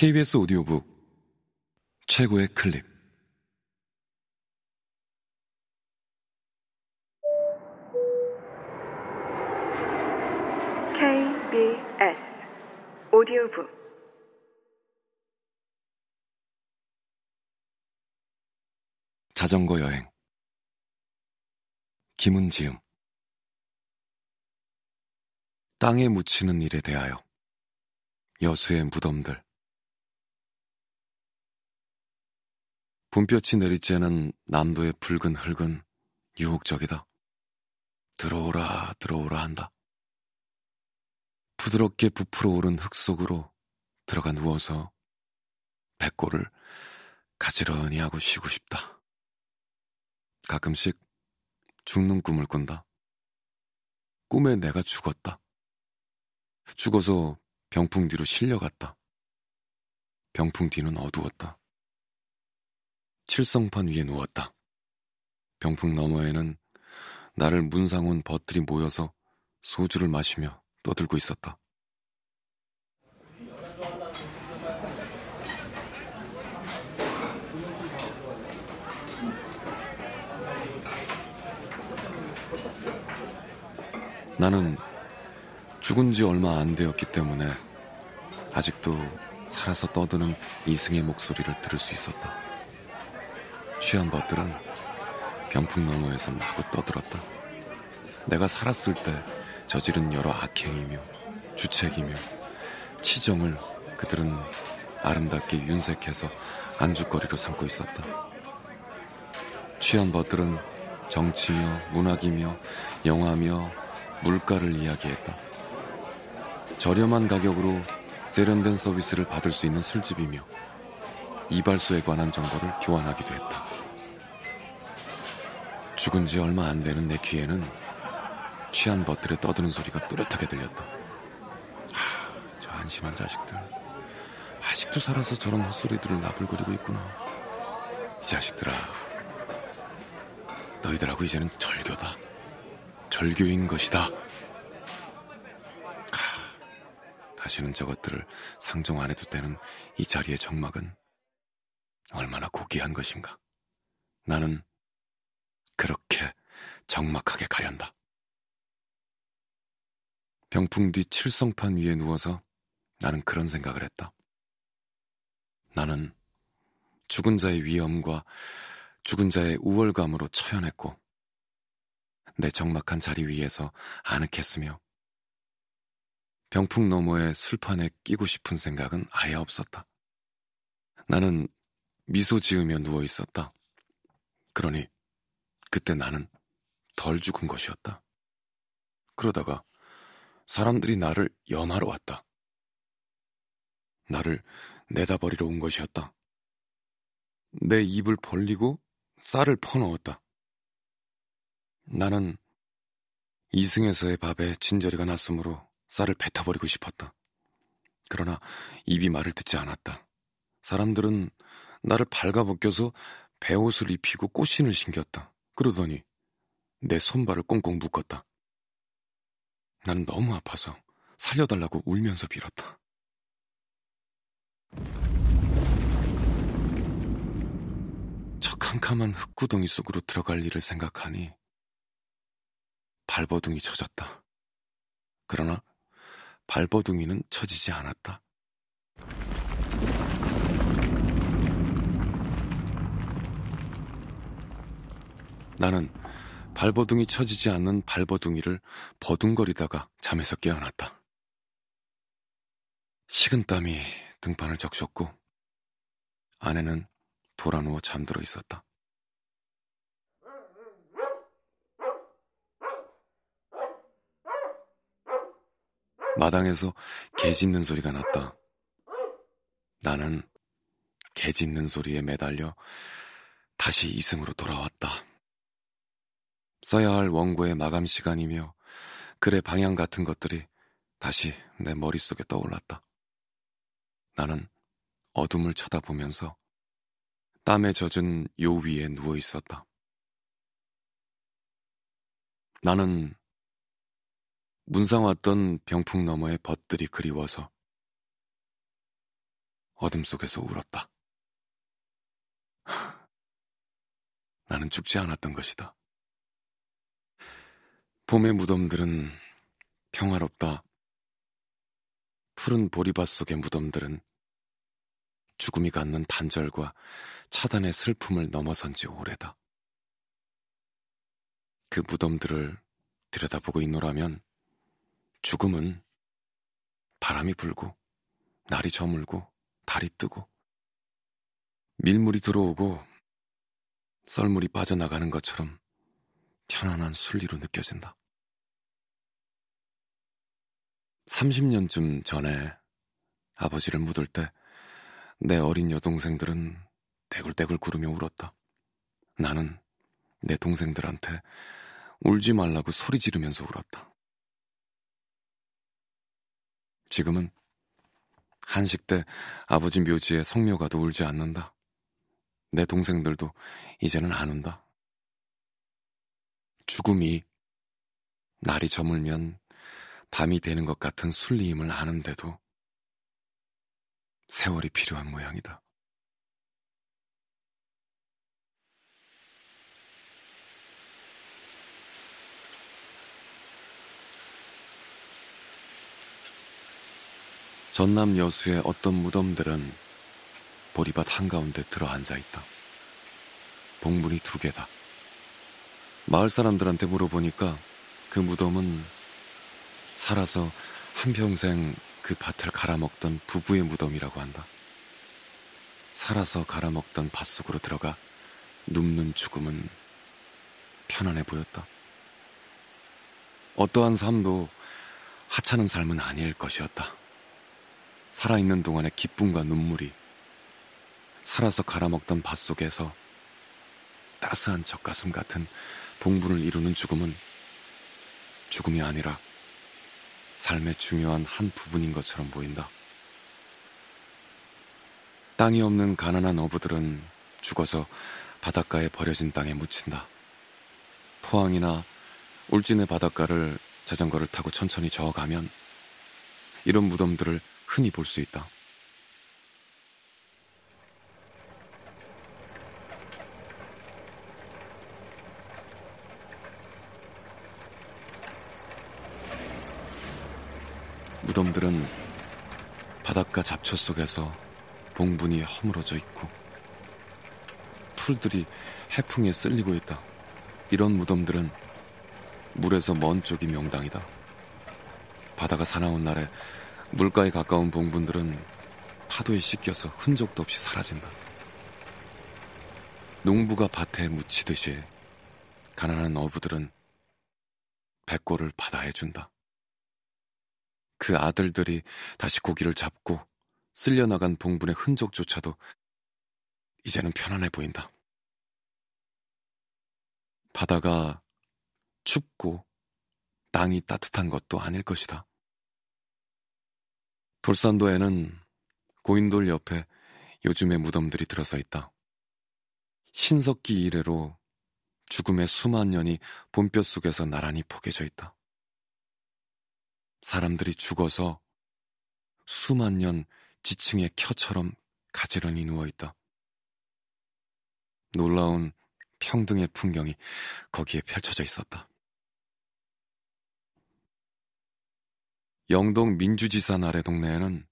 KBS 오디오북 최고의 클립. KBS 오디오북. 자전거 여행. 김은지음. 땅에 묻히는 일에 대하여. 여수의 무덤들. 봄볕이 내리쬐는 남도의 붉은 흙은 유혹적이다. 들어오라 들어오라 한다. 부드럽게 부풀어 오른 흙 속으로 들어가 누워서 백골을 가지런히 하고 쉬고 싶다. 가끔씩 죽는 꿈을 꾼다. 꿈에 내가 죽었다. 죽어서 병풍 뒤로 실려갔다. 병풍 뒤는 어두웠다. 칠성판 위에 누웠다. 병풍 너머에는 나를 문상온 벗들이 모여서 소주를 마시며 떠들고 있었다. 나는 죽은 지 얼마 안 되었기 때문에 아직도 살아서 떠드는 이승의 목소리를 들을 수 있었다. 취한 벗들은 병풍 너머에서 마구 떠들었다. 내가 살았을 때 저지른 여러 악행이며 주책이며 치정을 그들은 아름답게 윤색해서 안주거리로 삼고 있었다. 취한 벗들은 정치며 문학이며 영화며 물가를 이야기했다. 저렴한 가격으로 세련된 서비스를 받을 수 있는 술집이며 이발소에 관한 정보를 교환하기도 했다. 죽은 지 얼마 안 되는 내 귀에는 취한 벗들의 떠드는 소리가 또렷하게 들렸다. 저 한심한 자식들. 아직도 살아서 저런 헛소리들을 나불거리고 있구나. 이 자식들아. 너희들하고 이제는 절교다. 절교인 것이다. 다시는 저것들을 상종 안 해도 되는 이 자리의 정막은 얼마나 고귀한 것인가. 나는 그렇게 적막하게 가련다. 병풍 뒤 칠성판 위에 누워서 나는 그런 생각을 했다. 나는 죽은 자의 위험과 죽은 자의 우월감으로 처연했고 내 적막한 자리 위에서 아늑했으며 병풍 너머의 술판에 끼고 싶은 생각은 아예 없었다. 나는 미소 지으며 누워 있었다. 그러니 그때 나는 덜 죽은 것이었다. 그러다가 사람들이 나를 염하러 왔다. 나를 내다버리러 온 것이었다. 내 입을 벌리고 쌀을 퍼넣었다. 나는 이승에서의 밥에 진저리가 났으므로 쌀을 뱉어버리고 싶었다. 그러나 입이 말을 듣지 않았다. 사람들은 나를 발가벗겨서 배옷을 입히고 꽃신을 신겼다. 그러더니 내 손발을 꽁꽁 묶었다. 나는 너무 아파서 살려달라고 울면서 빌었다. 저 캄캄한 흙구덩이 속으로 들어갈 일을 생각하니 발버둥이 쳐졌다. 그러나 발버둥이는 쳐지지 않았다. 나는 발버둥이 쳐지지 않는 발버둥이를 버둥거리다가 잠에서 깨어났다. 식은땀이 등판을 적셨고 아내는 돌아누워 잠들어 있었다. 마당에서 개 짖는 소리가 났다. 나는 개 짖는 소리에 매달려 다시 이승으로 돌아왔다. 써야 할 원고의 마감 시간이며 글의 방향 같은 것들이 다시 내 머릿속에 떠올랐다. 나는 어둠을 쳐다보면서 땀에 젖은 요 위에 누워 있었다. 나는 문상 왔던 병풍 너머의 벗들이 그리워서 어둠 속에서 울었다. 나는 죽지 않았던 것이다. 봄의 무덤들은 평화롭다. 푸른 보리밭 속의 무덤들은 죽음이 갖는 단절과 차단의 슬픔을 넘어선 지 오래다. 그 무덤들을 들여다보고 있노라면 죽음은 바람이 불고 날이 저물고 달이 뜨고 밀물이 들어오고 썰물이 빠져나가는 것처럼 편안한 순리로 느껴진다. 30년쯤 전에 아버지를 묻을 때 내 어린 여동생들은 대굴대굴 구르며 울었다. 나는 내 동생들한테 울지 말라고 소리 지르면서 울었다. 지금은 한식 때 아버지 묘지에 성묘가도 울지 않는다. 내 동생들도 이제는 안 운다. 죽음이 날이 저물면 밤이 되는 것 같은 순리임을 아는데도 세월이 필요한 모양이다. 전남 여수의 어떤 무덤들은 보리밭 한가운데 들어앉아 있다. 봉분이 2개다. 마을 사람들한테 물어보니까 그 무덤은 살아서 한평생 그 밭을 갈아먹던 부부의 무덤이라고 한다. 살아서 갈아먹던 밭속으로 들어가 눕는 죽음은 편안해 보였다. 어떠한 삶도 하찮은 삶은 아닐 것이었다. 살아있는 동안의 기쁨과 눈물이 살아서 갈아먹던 밭속에서 따스한 젖가슴 같은 봉분을 이루는 죽음은 죽음이 아니라 삶의 중요한 한 부분인 것처럼 보인다. 땅이 없는 가난한 어부들은 죽어서 바닷가에 버려진 땅에 묻힌다. 포항이나 울진의 바닷가를 자전거를 타고 천천히 저어가면 이런 무덤들을 흔히 볼 수 있다. 무덤들은 바닷가 잡초 속에서 봉분이 허물어져 있고 풀들이 해풍에 쓸리고 있다. 이런 무덤들은 물에서 먼 쪽이 명당이다. 바다가 사나운 날에 물가에 가까운 봉분들은 파도에 씻겨서 흔적도 없이 사라진다. 농부가 밭에 묻히듯이 가난한 어부들은 백골을 바다에 준다. 그 아들들이 다시 고기를 잡고 쓸려나간 봉분의 흔적조차도 이제는 편안해 보인다. 바다가 춥고 땅이 따뜻한 것도 아닐 것이다. 돌산도에는 고인돌 옆에 요즘의 무덤들이 들어서 있다. 신석기 이래로 죽음의 수만 년이 봄볕 속에서 나란히 포개져 있다. 사람들이 죽어서 수만 년 지층의 켜처럼 가지런히 누워있다. 놀라운 평등의 풍경이 거기에 펼쳐져 있었다. 영동 민주지산 아래 동네에는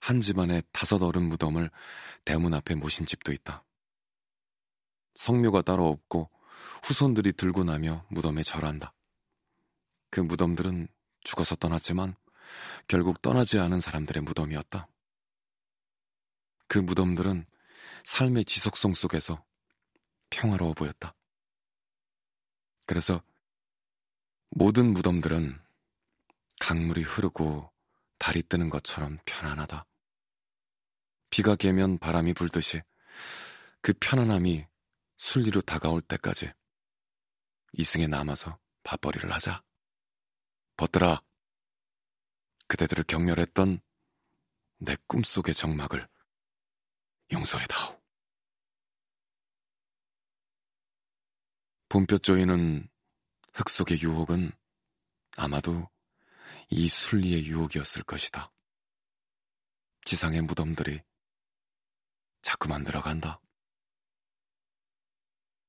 한 집안의 5 어른 무덤을 대문 앞에 모신 집도 있다. 성묘가 따로 없고 후손들이 들고 나며 무덤에 절한다. 그 무덤들은 죽어서 떠났지만 결국 떠나지 않은 사람들의 무덤이었다. 그 무덤들은 삶의 지속성 속에서 평화로워 보였다. 그래서 모든 무덤들은 강물이 흐르고 달이 뜨는 것처럼 편안하다. 비가 개면 바람이 불듯이 그 편안함이 순리로 다가올 때까지 이승에 남아서 밥벌이를 하자. 벗들아, 그대들을 격렬했던 내 꿈속의 정막을 용서해다오. 봄볕 조이는 흙 속의 유혹은 아마도 이 순리의 유혹이었을 것이다. 지상의 무덤들이 자꾸만 늘어간다.